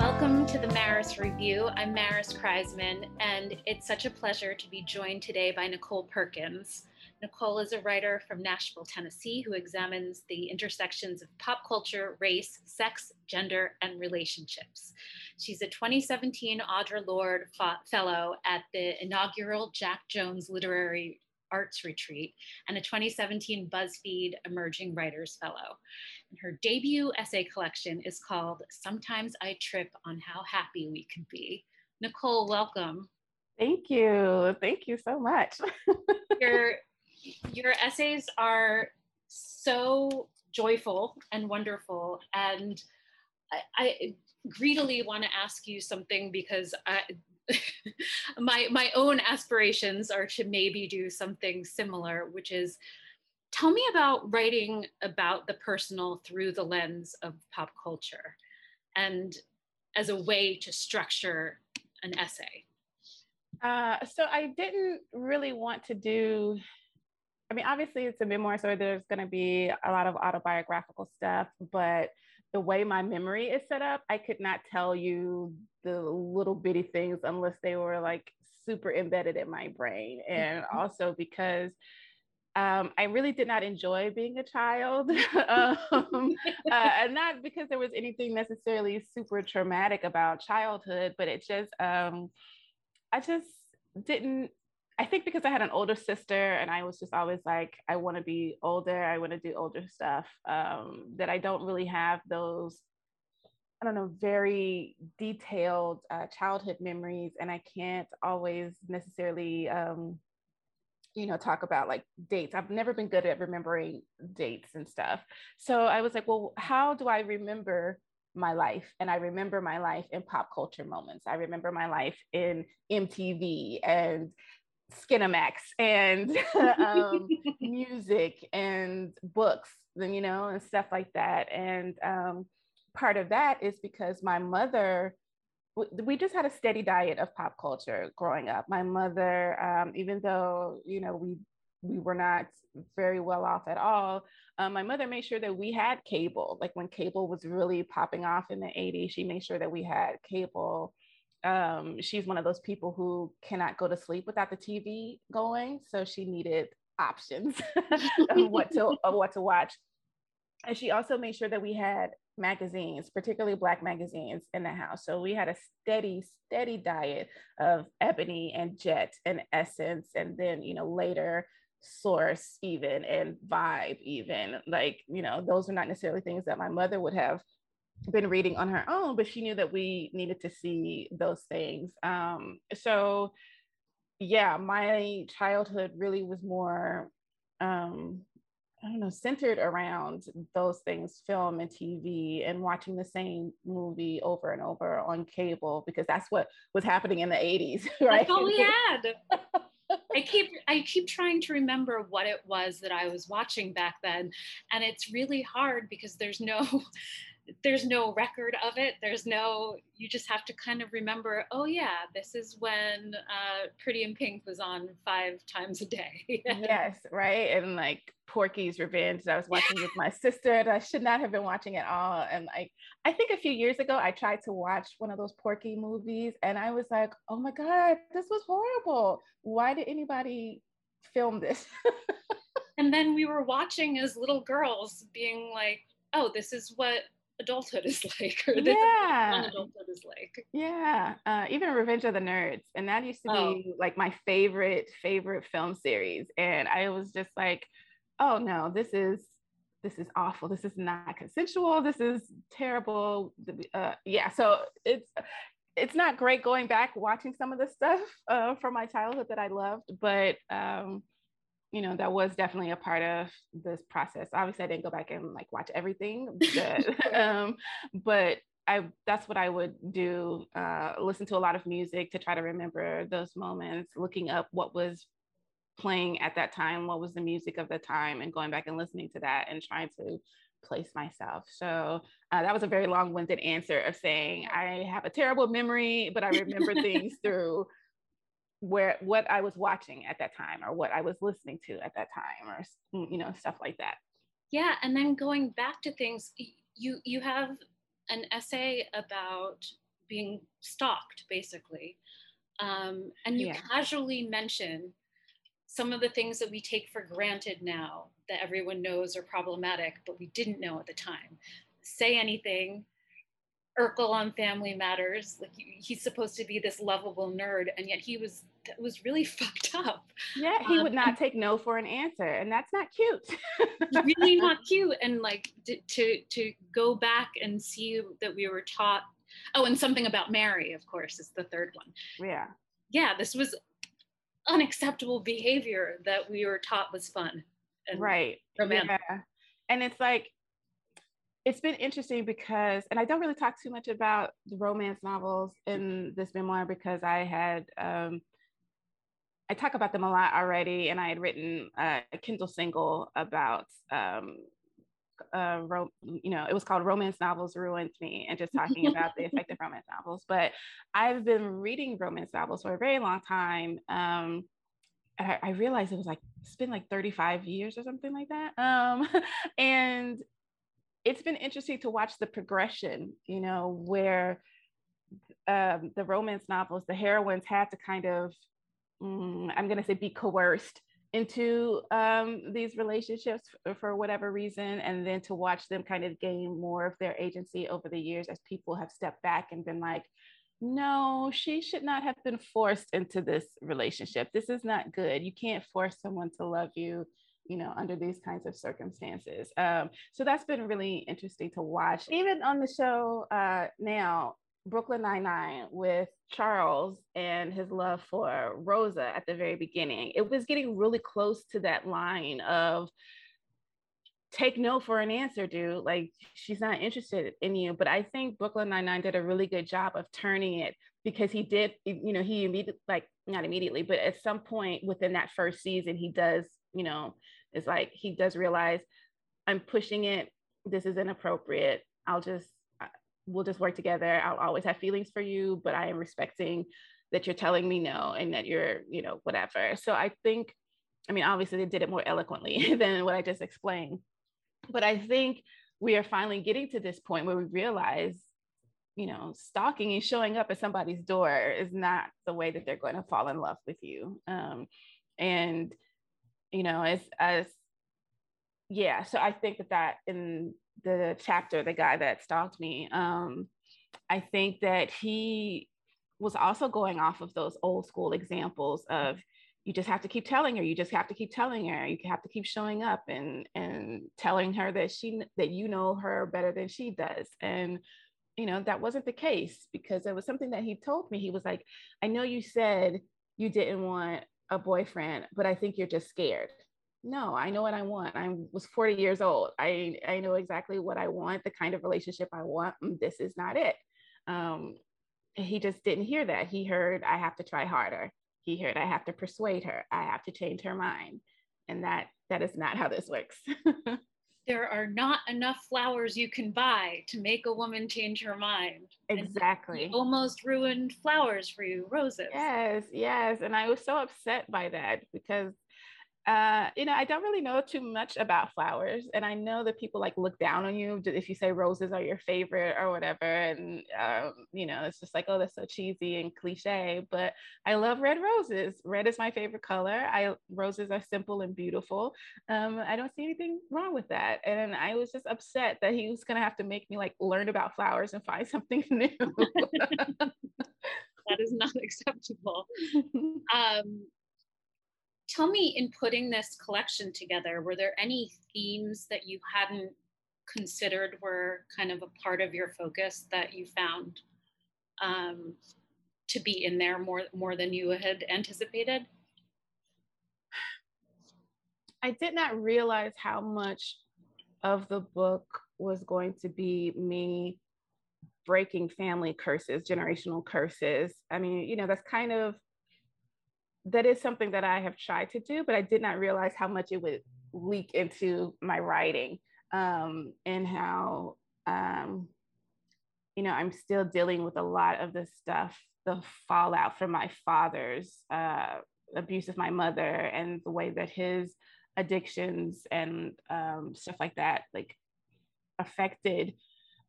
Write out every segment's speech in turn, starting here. Welcome to the Maris Review. I'm Maris Kreisman, and it's such a pleasure to be joined today by Nichole Perkins. Nichole is a writer from Nashville, Tennessee, who examines the intersections of pop culture, race, sex, gender, and relationships. She's a 2017 Audre Lorde Fellow at the inaugural Jack Jones Literary Arts Retreat and a 2017 BuzzFeed Emerging Writers Fellow. And her debut essay collection is called Sometimes I Trip On How Happy We Could Be. Nichole, welcome. Thank you. Thank you so much. Your essays are so joyful and wonderful, and I greedily want to ask you something because my own aspirations are to maybe do something similar, which is tell me about writing about the personal through the lens of pop culture and as a way to structure an essay. So I didn't really want to do, I mean, obviously it's a memoir, so there's going to be a lot of autobiographical stuff, but the way my memory is set up, I could not tell you the little bitty things unless they were like super embedded in my brain. And also because I really did not enjoy being a child. And not because there was anything necessarily super traumatic about childhood, but it just, I just didn't, I think because I had an older sister and I was just always like, I want to be older, I want to do older stuff, that I don't really have those, I don't know, very detailed childhood memories. And I can't always necessarily, you know, talk about like dates. I've never been good at remembering dates and stuff. So I was like, well, how do I remember my life? And I remember my life in pop culture moments. I remember my life in MTV and Skinamax and music and books, and you know, and stuff like that. And part of that is because my mother, we just had a steady diet of pop culture growing up. My mother, even though, you know, we were not very well off at all, my mother made sure that we had cable. Like when cable was really popping off in the 80s, she made sure that we had cable. She's one of those people who cannot go to sleep without the TV going, so she needed options of what to watch. And she also made sure that we had magazines, particularly Black magazines, in the house. So we had a steady diet of Ebony and Jet and Essence, and then, you know, later Source even, and Vibe even. Like, you know, those are not necessarily things that my mother would have been reading on her own, but she knew that we needed to see those things. So yeah, my childhood really was more, I don't know, centered around those things, film and TV, and watching the same movie over and over on cable, because that's what was happening in the 80s, right? That's all we had. I keep trying to remember what it was that I was watching back then. And it's really hard because there's no record of it. You just have to kind of remember, oh yeah, this is when Pretty in Pink was on 5 times a day. Yes, right. And like Porky's Revenge that I was watching with my sister that I should not have been watching at all. And like, I think a few years ago, I tried to watch one of those Porky movies and I was like, oh my God, this was horrible. Why did anybody film this? And then we were watching as little girls being like, oh, this is what adulthood is like, or this is what adulthood is like. Yeah, even Revenge of the Nerds. And that used to be like my favorite film series. And I was just like, oh no, this is awful. This is not consensual. This is terrible. Yeah, so it's not great going back, watching some of the stuff from my childhood that I loved, but you know, that was definitely a part of this process. Obviously I didn't go back and like watch everything, but, that's what I would do. Listen to a lot of music to try to remember those moments, looking up what was playing at that time, what was the music of the time, and going back and listening to that and trying to place myself. So that was a very long-winded answer of saying I have a terrible memory, but I remember things through what I was watching at that time, or what I was listening to at that time, or, you know, stuff like that. Yeah, and then going back to things, you have an essay about being stalked, basically. And you casually mention some of the things that we take for granted now that everyone knows are problematic, but we didn't know at the time. Say Anything, Urkel on Family Matters, like he's supposed to be this lovable nerd, and yet that was really fucked up. Yeah, he would not take no for an answer, and that's not cute. Really not cute. And like to go back and see that we were taught. Oh, and Something About Mary, of course, is the third one. Yeah. Yeah, this was unacceptable behavior that we were taught was fun and romantic. Yeah. And it's like, it's been interesting because, and I don't really talk too much about the romance novels in this memoir because I talk about them a lot already, and I had written a Kindle single about it was called Romance Novels Ruined Me, and just talking about the effect of romance novels. But I've been reading romance novels for a very long time, and I realized it's been like 35 years or something like that, and it's been interesting to watch the progression, where the romance novels, the heroines had to kind of I'm gonna say be coerced into these relationships for whatever reason, and then to watch them kind of gain more of their agency over the years as people have stepped back and been like, no, she should not have been forced into this relationship. This is not good. You can't force someone to love you, under these kinds of circumstances. So that's been really interesting to watch. Even on the show now, Brooklyn Nine-Nine, with Charles and his love for Rosa at the very beginning, it was getting really close to that line of take no for an answer, dude. Like, she's not interested in you. But I think Brooklyn Nine-Nine did a really good job of turning it, because he did, he immediately, not immediately, but at some point within that first season, he does, it's like he does realize, I'm pushing it. This is inappropriate. We'll just work together. I'll always have feelings for you, but I am respecting that you're telling me no, and that you're, whatever. So I think, obviously they did it more eloquently than what I just explained, but I think we are finally getting to this point where we realize, stalking and showing up at somebody's door is not the way that they're going to fall in love with you. So I think that in the chapter, the guy that stalked me, I think that he was also going off of those old school examples of you just have to keep telling her, you have to keep showing up and telling her that that you know her better than she does. And, that wasn't the case, because it was something that he told me. He was like, I know you said you didn't want a boyfriend, but I think you're just scared. No, I know what I want. I was 40 years old. I know exactly what I want, the kind of relationship I want. This is not it. He just didn't hear that. He heard, I have to try harder. He heard, I have to persuade her. I have to change her mind. And that is not how this works. There are not enough flowers you can buy to make a woman change her mind. Exactly. And almost ruined flowers for you, roses. Yes, yes. And I was so upset by that, because I don't really know too much about flowers, and I know that people look down on you if you say roses are your favorite or whatever, and it's just like, oh, that's so cheesy and cliche. But I love red roses. Red is my favorite color. Roses are simple and beautiful. I don't see anything wrong with that, and I was just upset that he was gonna have to make me learn about flowers and find something new. That is not acceptable. Tell me, in putting this collection together, were there any themes that you hadn't considered were kind of a part of your focus that you found to be in there more than you had anticipated? I did not realize how much of the book was going to be me breaking family curses, generational curses. That's kind of, that is something that I have tried to do, but I did not realize how much it would leak into my writing, and how, I'm still dealing with a lot of the stuff, the fallout from my father's abuse of my mother, and the way that his addictions and stuff like that, affected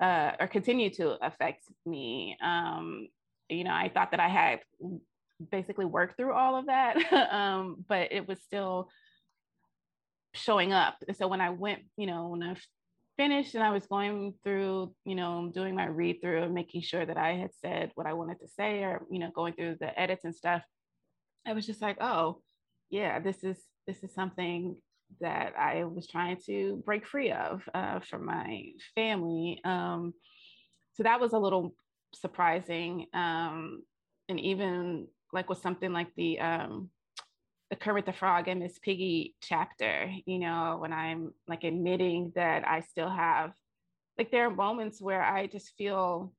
or continue to affect me. You know, I thought that I had basically worked through all of that, but it was still showing up. So when I went, you know, when I finished and I was going through, you know, doing my read through and making sure that I had said what I wanted to say, or, you know, going through the edits and stuff, I was just like, oh yeah, this is something that I was trying to break free of from my family. So that was a little surprising. And even like with something like the Kermit the Frog and Miss Piggy chapter, you know, when I'm like admitting that I still have, like, there are moments where I just feel,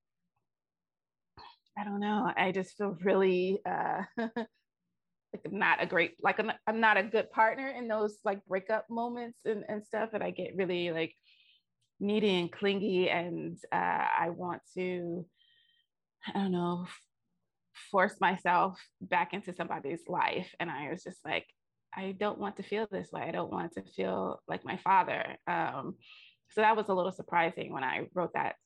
I don't know, I just feel really like not a great, like I'm not a good partner in those like breakup moments and stuff. And I get really like needy and clingy, and I want to, I don't know, force myself back into somebody's life. And I was just like, I don't want to feel this way. I don't want to feel like my father. So that was a little surprising when I wrote that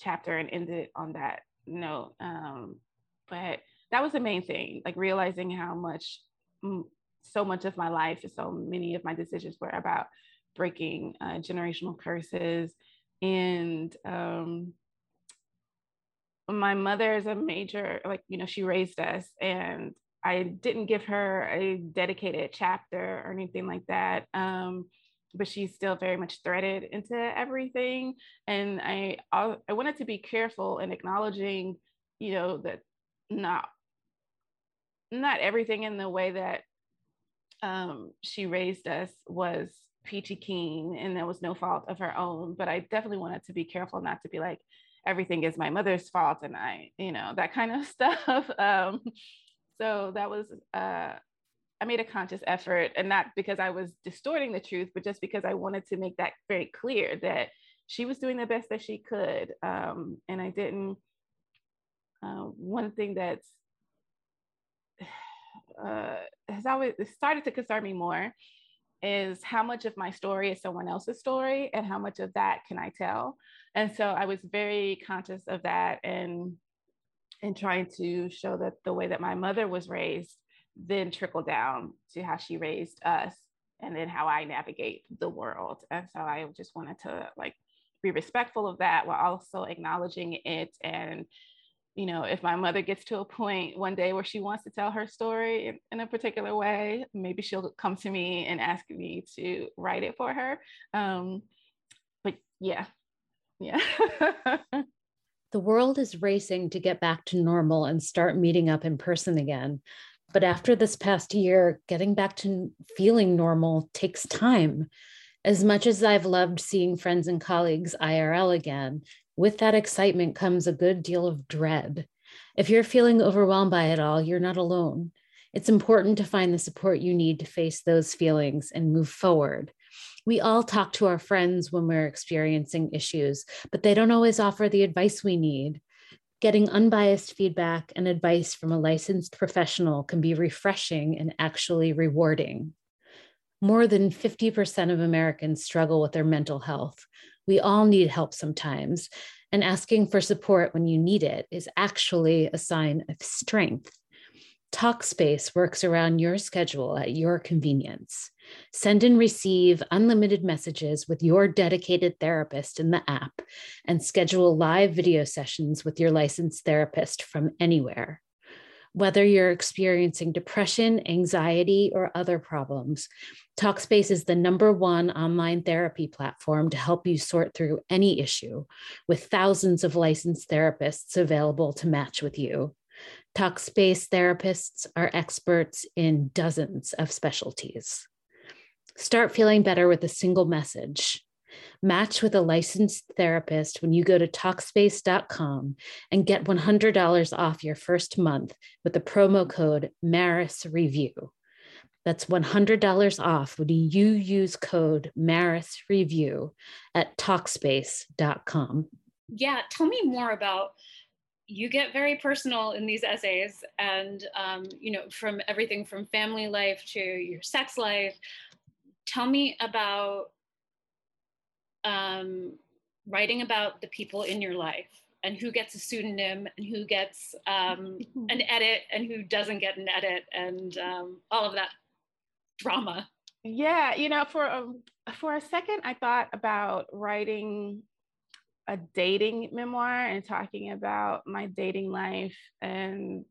chapter and ended on that note. But that was the main thing, like realizing how much, so much of my life and so many of my decisions were about breaking generational curses. And my mother is a major, like, you know, she raised us, and I didn't give her a dedicated chapter or anything like that. But she's still very much threaded into everything. And I wanted to be careful in acknowledging, you know, that not everything in the way that she raised us was peachy keen, and there was no fault of her own. But I definitely wanted to be careful not to be like, everything is my mother's fault, and I, you know, that kind of stuff. So that was, I made a conscious effort, and not because I was distorting the truth, but just because I wanted to make that very clear that she was doing the best that she could. And I didn't, one thing that's has always started to concern me more is how much of my story is someone else's story, and how much of that can I tell? And so I was very conscious of that, and trying to show that the way that my mother was raised then trickled down to how she raised us, and then how I navigate the world. And so I just wanted to like be respectful of that while also acknowledging it. And, you know, if my mother gets to a point one day where she wants to tell her story in a particular way, maybe she'll come to me and ask me to write it for her. But yeah. The world is racing to get back to normal and start meeting up in person again. But after this past year, getting back to feeling normal takes time. As much as I've loved seeing friends and colleagues IRL again, with that excitement comes a good deal of dread. If you're feeling overwhelmed by it all, you're not alone. It's important to find the support you need to face those feelings and move forward. We all talk to our friends when we're experiencing issues, but they don't always offer the advice we need. Getting unbiased feedback and advice from a licensed professional can be refreshing and actually rewarding. More than 50% of Americans struggle with their mental health. We all need help sometimes, and asking for support when you need it is actually a sign of strength. Talkspace works around your schedule at your convenience. Send and receive unlimited messages with your dedicated therapist in the app, and schedule live video sessions with your licensed therapist from anywhere. Whether you're experiencing depression, anxiety, or other problems, Talkspace is the #1 online therapy platform to help you sort through any issue, with thousands of licensed therapists available to match with you. Talkspace therapists are experts in dozens of specialties. Start feeling better with a single message. Match with a licensed therapist when you go to Talkspace.com and get $100 off your first month with the promo code MARISREVIEW. That's $100 off when you use code MARISREVIEW at Talkspace.com. Yeah, tell me more about, you get very personal in these essays, and, you know, from everything from family life to your sex life. Tell me about writing about the people in your life and who gets a pseudonym and who gets an edit and who doesn't get an edit and all of that drama. Yeah, you know, for a second, I thought about writing a dating memoir and talking about my dating life and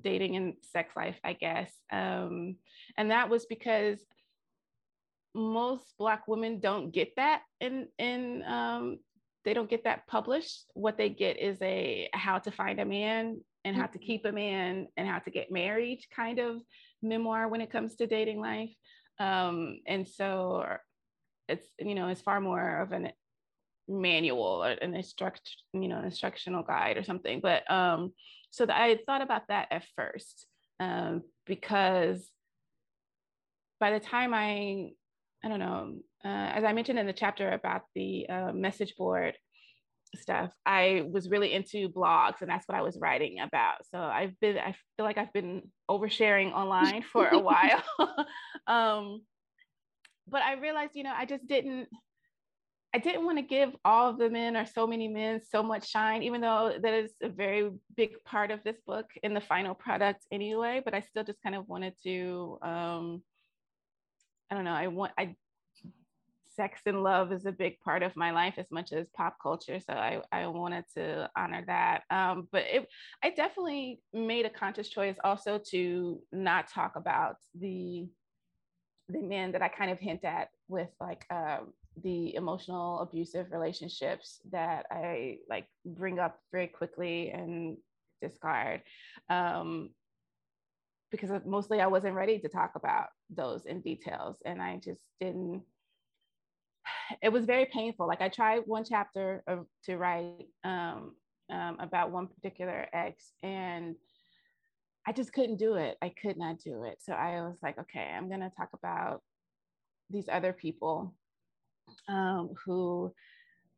dating and sex life, I guess. And that was because most Black women don't get that in they don't get that published. What they get is a how to find a man and how to keep a man and how to get married kind of memoir when it comes to dating life. And so it's, you know, it's far more of an manual or an instructional guide or something. But so I thought about that at first, because by the time I don't know, as I mentioned in the chapter about the message board stuff, I was really into blogs and that's what I was writing about. So I feel like I've been oversharing online for a while. But I realized, you know, I didn't want to give all of the men or so many men so much shine, even though that is a very big part of this book in the final product anyway, but I still just kind of wanted to, sex and love is a big part of my life as much as pop culture. So I wanted to honor that. But I definitely made a conscious choice also to not talk about the men that I kind of hint at with like, the emotional abusive relationships that I like bring up very quickly and discard, because mostly I wasn't ready to talk about those in details. And I just didn't, it was very painful. Like I tried one chapter to write about one particular ex and I just couldn't do it. I could not do it. So I was like, okay, I'm gonna talk about these other people who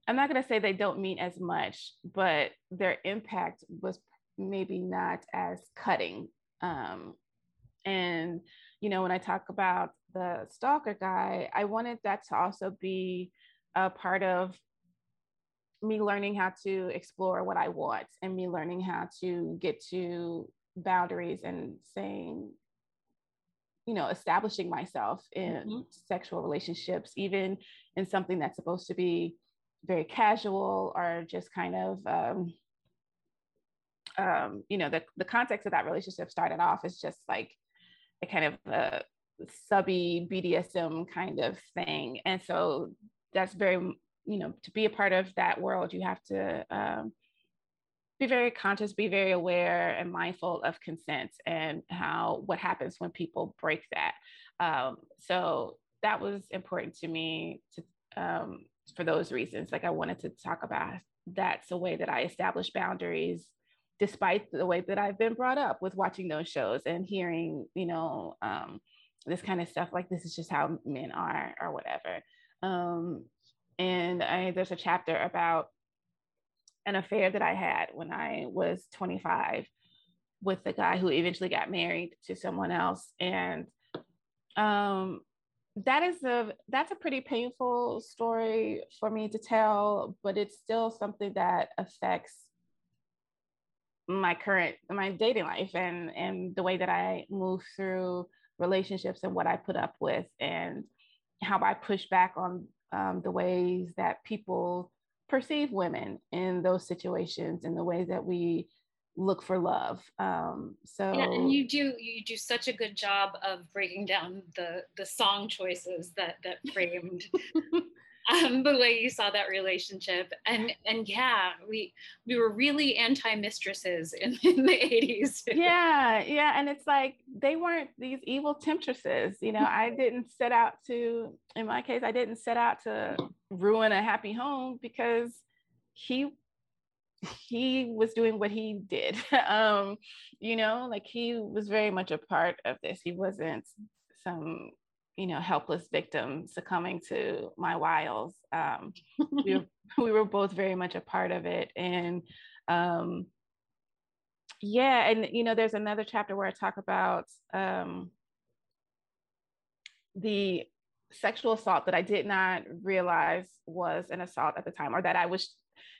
I'm not going to say they don't mean as much, but their impact was maybe not as cutting. And, you know, when I talk about the stalker guy, I wanted that to also be a part of me learning how to explore what I want and me learning how to get to boundaries and saying, you know, establishing myself in sexual relationships, even in something that's supposed to be very casual or just kind of, you know, the context of that relationship started off as just like a kind of a subby BDSM kind of thing. And so that's very, you know, to be a part of that world, you have to be very conscious, be very aware and mindful of consent and what happens when people break that. So that was important to me to, for those reasons. Like I wanted to talk about that's a way that I establish boundaries despite the way that I've been brought up with watching those shows and hearing, you know, this kind of stuff, like this is just how men are or whatever. And there's a chapter about an affair that I had when I was 25 with the guy who eventually got married to someone else. And that's a pretty painful story for me to tell, but it's still something that affects my dating life and the way that I move through relationships and what I put up with and how I push back on the ways that people perceive women in those situations and the way that we look for love. And you do such a good job of breaking down the song choices that framed the way you saw that relationship. And yeah, we were really anti-mistresses in the 80s. Yeah. And it's like, they weren't these evil temptresses. You know, in my case, I didn't set out to ruin a happy home because he was doing what he did. You know, like he was very much a part of this. He wasn't some, you know, helpless victim succumbing to my wiles. We were both very much a part of it. And yeah, and you know, there's another chapter where I talk about the sexual assault that I did not realize was an assault at the time, or that I was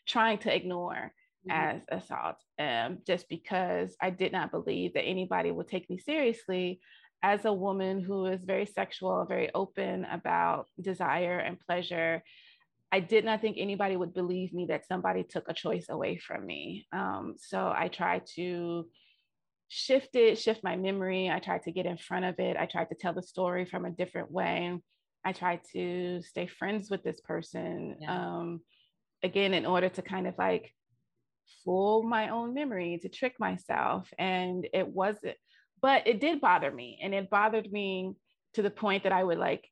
trying to ignore as assault, just because I did not believe that anybody would take me seriously as a woman who is very sexual, very open about desire and pleasure. I did not think anybody would believe me that somebody took a choice away from me. So I tried to shift my memory. I tried to get in front of it. I tried to tell the story from a different way. I tried to stay friends with this person. Again, in order to kind of like fool my own memory, to trick myself. And it wasn't, but it did bother me. And it bothered me to the point that I would like,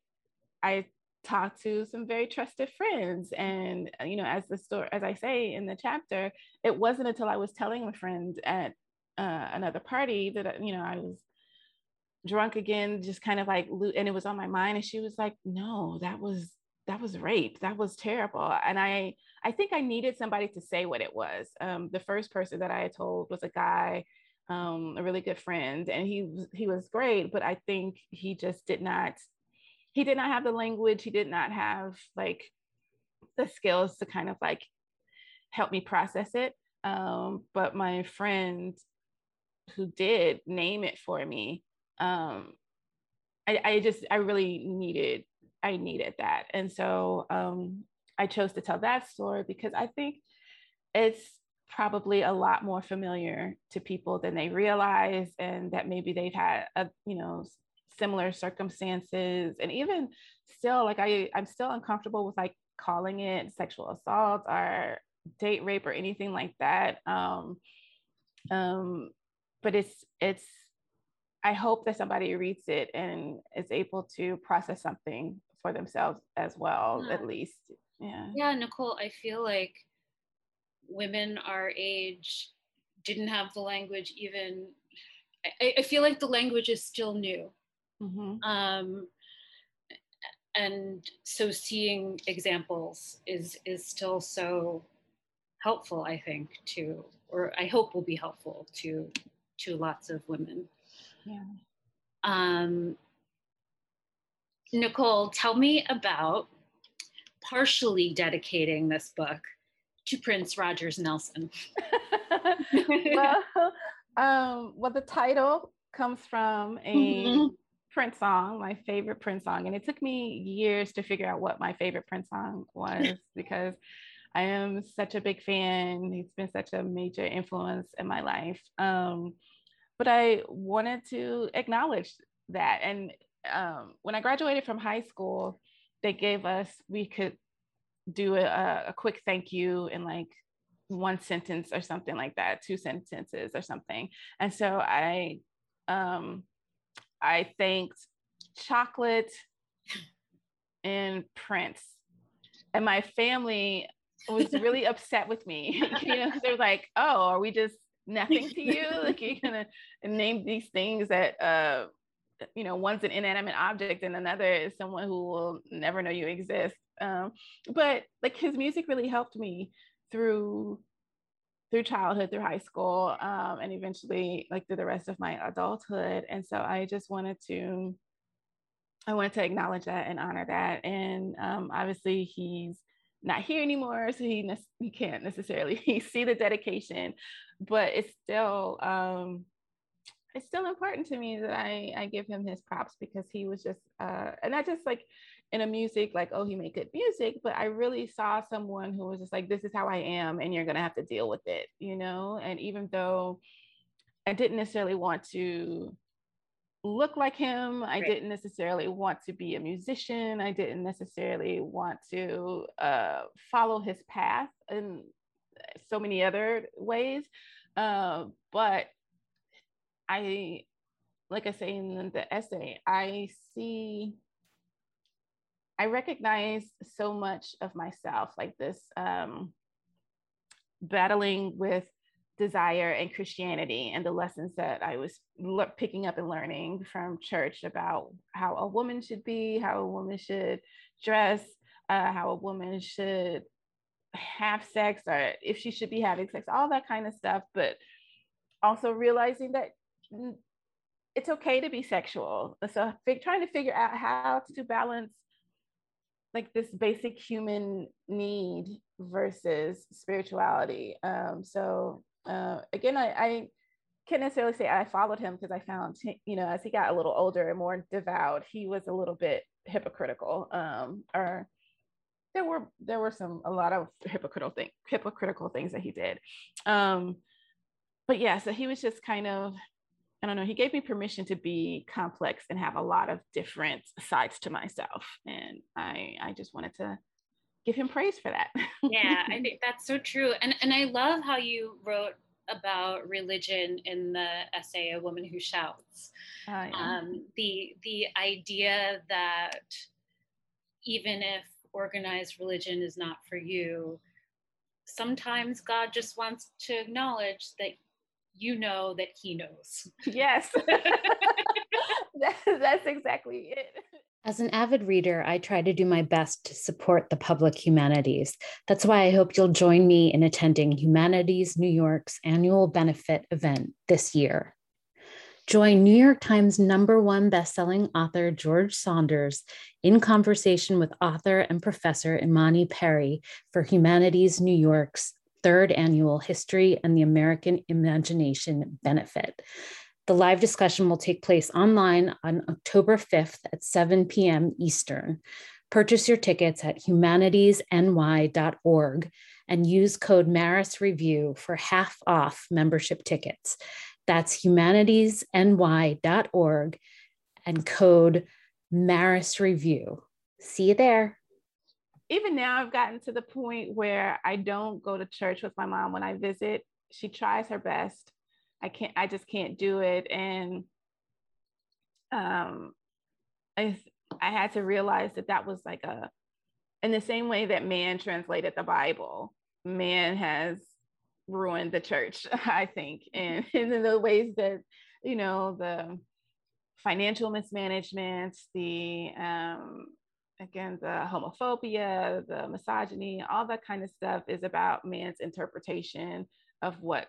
I talked to some very trusted friends. And, you know, as the story, as I say in the chapter, it wasn't until I was telling a friend at another party that, you know, I was drunk again, just kind of like, and it was on my mind. And she was like, no, that was rape. That was terrible. And I think I needed somebody to say what it was. The first person that I had told was a guy, a really good friend, and he was great, but I think he just did not have the language. He did not have like the skills to kind of like help me process it. But my friend who did name it for me, I really needed that. And so I chose to tell that story because I think it's probably a lot more familiar to people than they realize, and that maybe they've had a, you know, similar circumstances. And even still, like I'm still uncomfortable with like calling it sexual assault or date rape or anything like that. But it's I hope that somebody reads it and is able to process something for themselves as well, at least. Yeah, Nichole, I feel like women our age didn't have the language even. I feel like the language is still new. And so seeing examples is still so helpful, I think, to, or I hope will be helpful to lots of women. Yeah. Nichole, tell me about partially dedicating this book to Prince Rogers Nelson. Well, the title comes from a Prince song, my favorite Prince song. And it took me years to figure out what my favorite Prince song was because I am such a big fan. He's been such a major influence in my life. But I wanted to acknowledge that. And when I graduated from high school, they gave us, we could do a quick thank you in like one sentence or something like that, two sentences or something. And so I thanked chocolate and Prince. And my family was really upset with me, you know, because they were like, oh, are we just nothing to you? Like, you're gonna name these things that, you know, one's an inanimate object and another is someone who will never know you exist. But like his music really helped me through childhood, through high school, and eventually like through the rest of my adulthood. And so I wanted to acknowledge that and honor that. And obviously he's not here anymore, so he can't necessarily see the dedication, but it's still important to me that I give him his props because he was just, and not just like in a music, like, oh, he made good music, but I really saw someone who was just like, this is how I am and you're gonna have to deal with it, you know? And even though I didn't necessarily want to look like him, I didn't necessarily want to be a musician, I didn't necessarily want to follow his path in so many other ways, but I, like I say in the essay, I recognize so much of myself, like this battling with desire and Christianity and the lessons that I was picking up and learning from church about how a woman should be, how a woman should dress, how a woman should have sex, or if she should be having sex, all that kind of stuff. But also realizing that it's okay to be sexual. So trying to figure out how to balance like this basic human need versus spirituality. Again, I can't necessarily say I followed him, because I found, as he got a little older and more devout, he was a little bit hypocritical, or there were a lot of hypocritical things that he did. But yeah, so he was just kind of, I don't know, he gave me permission to be complex and have a lot of different sides to myself. And I just wanted to give him praise for that. Yeah, I think that's so true. And I love how you wrote about religion in the essay, A Woman Who Shouts. Yeah. The idea that even if organized religion is not for you, sometimes God just wants to acknowledge that you know that he knows. Yes, that's exactly it. As an avid reader, I try to do my best to support the public humanities. That's why I hope you'll join me in attending Humanities New York's annual benefit event this year. Join New York Times #1 bestselling author George Saunders in conversation with author and professor Imani Perry for Humanities New York's 3rd annual History and the American Imagination benefit. The live discussion will take place online on October 5th at 7 p.m. Eastern. Purchase your tickets at humanitiesny.org and use code MARISREVIEW for half off membership tickets. That's humanitiesny.org and code MARISREVIEW. See you there. Even now, I've gotten to the point where I don't go to church with my mom when I visit. She tries her best. I just can't do it. And I had to realize that was like in the same way that man translated the Bible, man has ruined the church, I think. And in the ways that, the financial mismanagement, the, again, the homophobia, the misogyny, all that kind of stuff is about man's interpretation of what,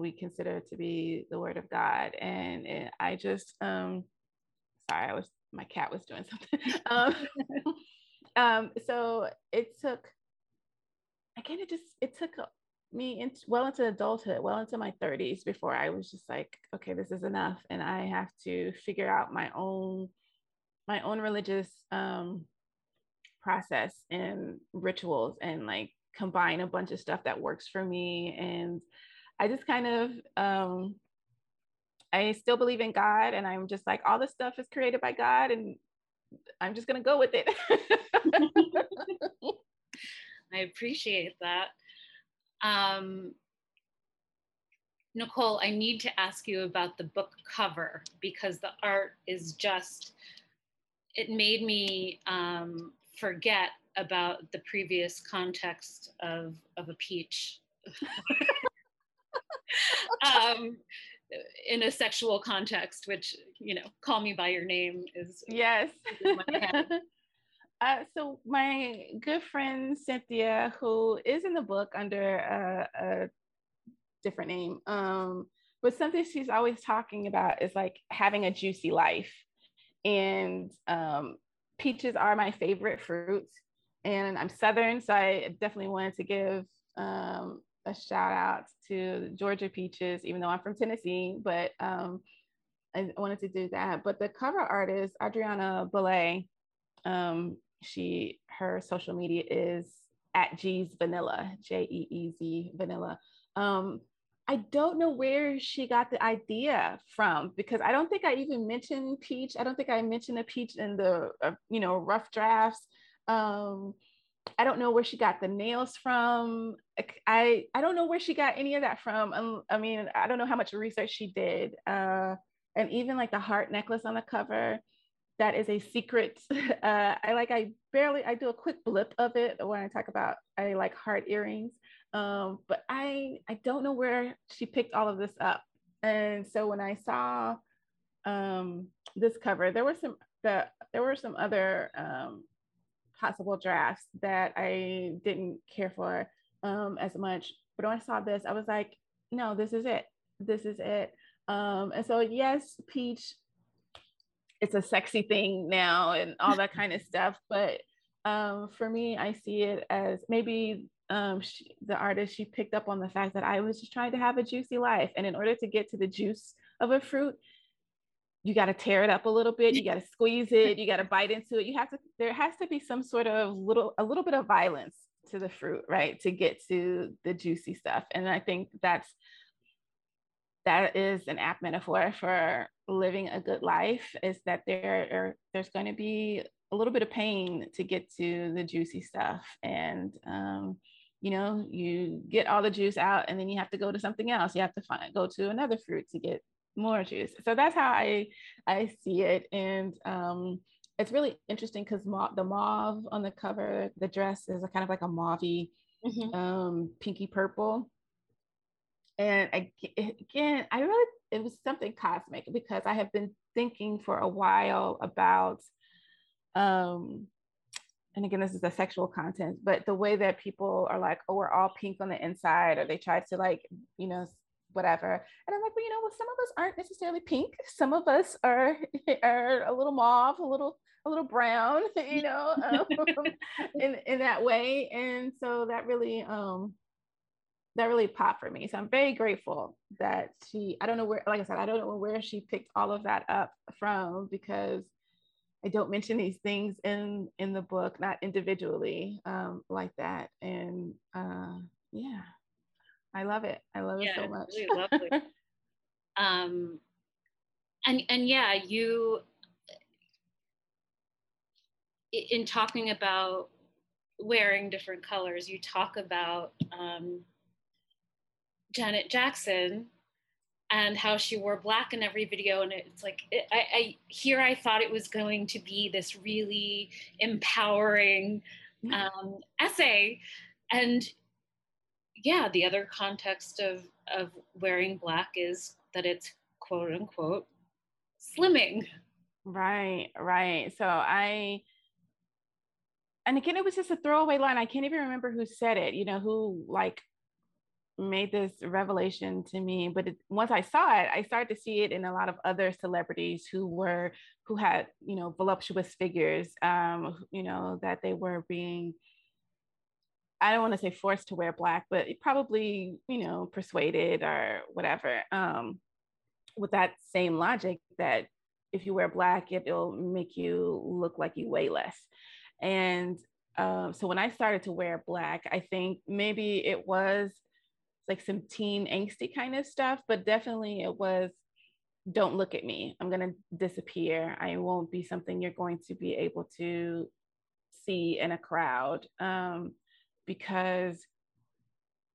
we consider to be the word of God. And I just, sorry, my cat was doing something. So it took me well into adulthood, well into my 30s before I was just like, okay, this is enough. And I have to figure out my own religious process and rituals, and like combine a bunch of stuff that works for me. And I just kind of, I still believe in God, and I'm just like, all this stuff is created by God, and I'm just gonna go with it. I appreciate that. Nichole, I need to ask you about the book cover, because the art is just, it made me forget about the previous context of a peach in a sexual context, which, Call Me By Your Name is. Yes. Is my head. So my good friend, Cynthia, who is in the book under a different name, but something she's always talking about is like having a juicy life. And peaches are my favorite fruit, and I'm Southern, so I definitely wanted to give a shout out to Georgia peaches, even though I'm from Tennessee, but I wanted to do that. But the cover artist, Adriana Belay, her social media is @jeezvanilla, Jeez Vanilla. I don't know where she got the idea from, because I don't think I even mentioned peach. I don't think I mentioned a peach in the, rough drafts. I don't know where she got the nails from. I don't know where she got any of that from. I mean, I don't know how much research she did. And even like the heart necklace on the cover, that is a secret. I do a quick blip of it when I talk about, I like heart earrings. But I don't know where she picked all of this up. And so when I saw this cover, there were some other possible drafts that I didn't care for as much. But when I saw this, I was like, no, this is it. This is it. And so yes, peach, it's a sexy thing now and all that kind of stuff. But For me, I see it as maybe the artist, she picked up on the fact that I was just trying to have a juicy life. And in order to get to the juice of a fruit, you got to tear it up a little bit. You got to squeeze it. You got to bite into it. You have to, there has to be some sort of a little bit of violence to the fruit, right? To get to the juicy stuff. And I think that is an apt metaphor for living a good life, is that there's going to be a little bit of pain to get to the juicy stuff. And, you know, you get all the juice out and then you have to go to something else. You have to go to another fruit to get more juice. So that's how I see it. And it's really interesting because the mauve on the cover, the dress is kind of like a mauvey, pinky purple. And again, it was something cosmic, because I have been thinking for a while about, and again, this is the sexual content, but the way that people are like, oh, we're all pink on the inside, or they try to like, you know, whatever. And I'm like, well, you know, well, some of us aren't necessarily pink. Some of us are a little mauve, a little brown, you know, in that way. And so that really popped for me. So I'm very grateful that I don't know where she picked all of that up from, because I don't mention these things in the book, not individually like that. And yeah, I love it. I love it so much. It's really lovely. And yeah, you, in talking about wearing different colors, you talk about Janet Jackson and how she wore black in every video. And it's like, I thought it was going to be this really empowering essay. And yeah, the other context of wearing black is that it's quote unquote slimming. Right. So and again, it was just a throwaway line. I can't even remember who said it, you know, who like made this revelation to me, but once I saw it, I started to see it in a lot of other celebrities who had, you know, voluptuous figures, you know, that they were being, I don't want to say forced to wear black, but probably, you know, persuaded or whatever, with that same logic that if you wear black, it'll make you look like you weigh less. And so when I started to wear black, I think maybe it was like some teen angsty kind of stuff, but definitely it was, don't look at me, I'm gonna disappear. I won't be something you're going to be able to see in a crowd, because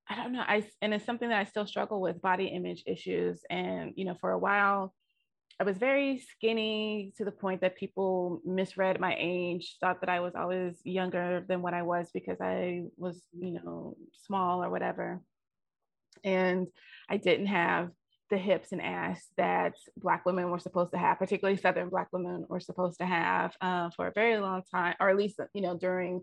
I don't know, and it's something that I still struggle with, body image issues. And, you know, for a while, I was very skinny to the point that people misread my age, thought that I was always younger than what I was because I was, you know, small or whatever. And I didn't have the hips and ass that Black women were supposed to have, particularly Southern Black women were supposed to have for a very long time, or at least, you know, during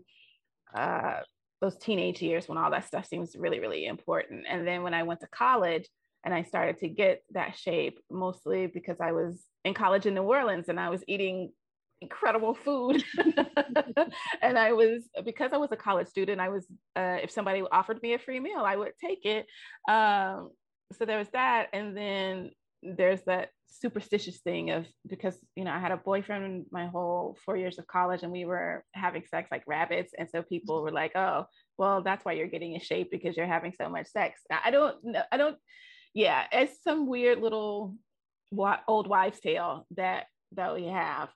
those teenage years when all that stuff seems really, really important. And then when I went to college and I started to get that shape, mostly because I was in college in New Orleans and I was eating incredible food. And because I was a college student, I was, if somebody offered me a free meal, I would take it. So there was that. And then there's that superstitious thing of, because, you know, I had a boyfriend my whole 4 years of college and we were having sex like rabbits. And so people were like, oh, well, that's why you're getting in shape, because you're having so much sex. It's some weird little old wives' tale that we have.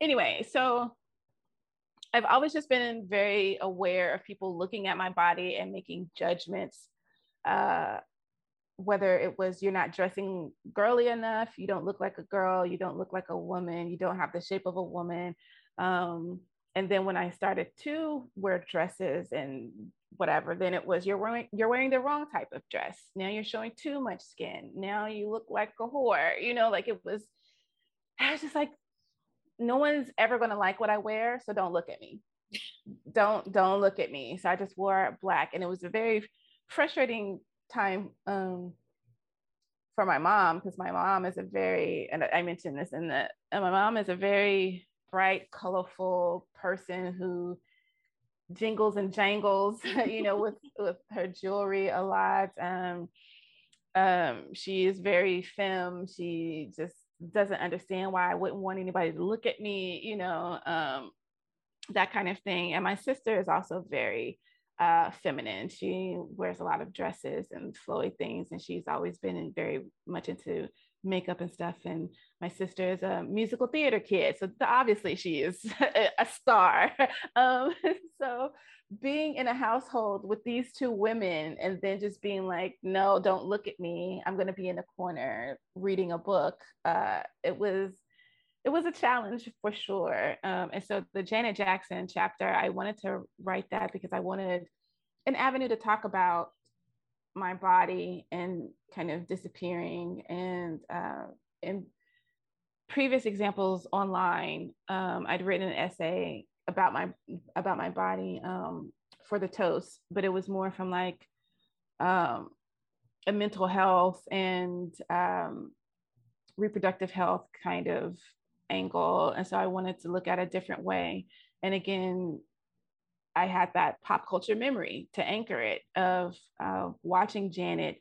Anyway, so I've always just been very aware of people looking at my body and making judgments, whether it was you're not dressing girly enough, you don't look like a girl, you don't look like a woman, you don't have the shape of a woman. And then when I started to wear dresses and whatever, then it was you're wearing the wrong type of dress. Now you're showing too much skin. Now you look like a whore, you know, like I was just like, no one's ever going to like what I wear, so don't look at me. Don't look at me. So I just wore black, and it was a very frustrating time for my mom, because my mom is a very, and I mentioned this in my mom is a very bright, colorful person who jingles and jangles, you know, with her jewelry a lot. She is very femme. She just doesn't understand why I wouldn't want anybody to look at me, you know, that kind of thing. And my sister is also very feminine. She wears a lot of dresses and flowy things, and she's always been very much into makeup and stuff. And my sister is a musical theater kid, so obviously she is a star. So being in a household with these two women and then just being like, no, don't look at me, I'm going to be in the corner reading a book, it was a challenge for sure. And so the Janet Jackson chapter, I wanted to write that because I wanted an avenue to talk about my body and kind of disappearing, and in previous examples online, I'd written an essay about my body for the Toast, but it was more from like a mental health and reproductive health kind of angle. And so I wanted to look at a different way. And again, I had that pop culture memory to anchor it of watching Janet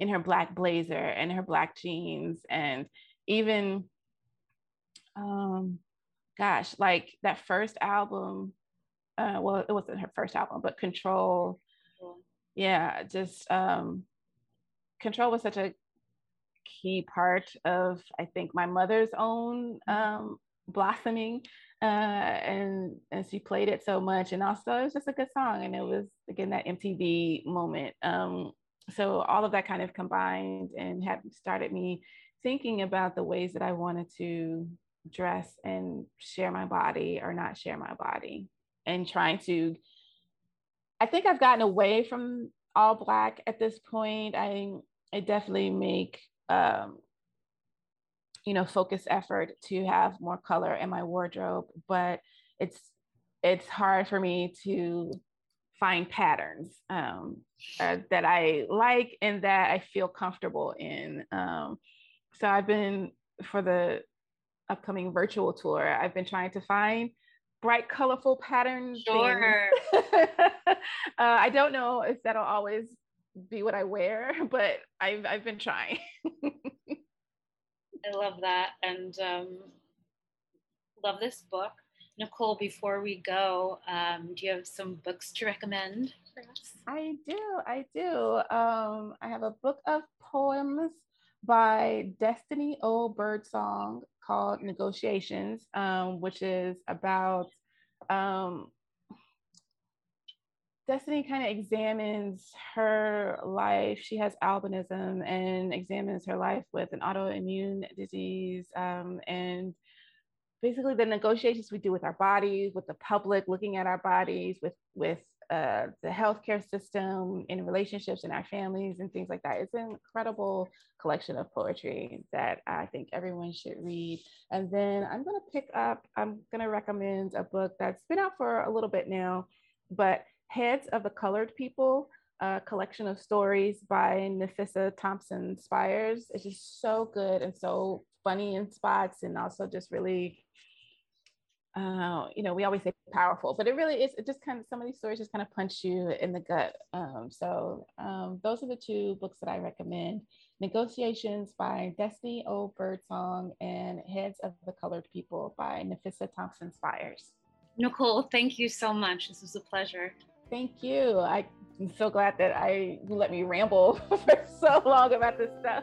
in her black blazer and her black jeans, and even, like that first album, well, it wasn't her first album, but Control. Yeah, just Control was such a key part of, I think, my mother's own blossoming. And she played it so much, and also it was just a good song, and it was again that MTV moment. So all of that kind of combined and had started me thinking about the ways that I wanted to dress and share my body or not share my body, and trying to, I think I've gotten away from all black at this point. I definitely make focused effort to have more color in my wardrobe, but it's hard for me to find patterns that I like and that I feel comfortable in. So I've been, for the upcoming virtual tour, I've been trying to find bright, colorful patterns. Sure. I don't know if that'll always be what I wear, but I've been trying. I love that, and love this book. Nichole, before we go, do you have some books to recommend for us? I do. I have a book of poems by Destiny O. Birdsong called Negotiations, which is about, Destiny kind of examines her life. She has albinism and examines her life with an autoimmune disease, and basically the negotiations we do with our bodies, with the public, looking at our bodies, with the healthcare system, in relationships, in our families, and things like that. It's an incredible collection of poetry that I think everyone should read. And then I'm gonna recommend a book that's been out for a little bit now, but Heads of the Colored People, a collection of stories by Nafissa Thompson Spires. It's just so good and so funny in spots, and also just really, we always say powerful, but it really is, it just kind of, some of these stories just kind of punch you in the gut. So those are the two books that I recommend: Negotiations by Destiny O. Birdsong and Heads of the Colored People by Nafissa Thompson Spires. Nichole, thank you so much. This was a pleasure. Thank you. I'm so glad that you let me ramble for so long about this stuff.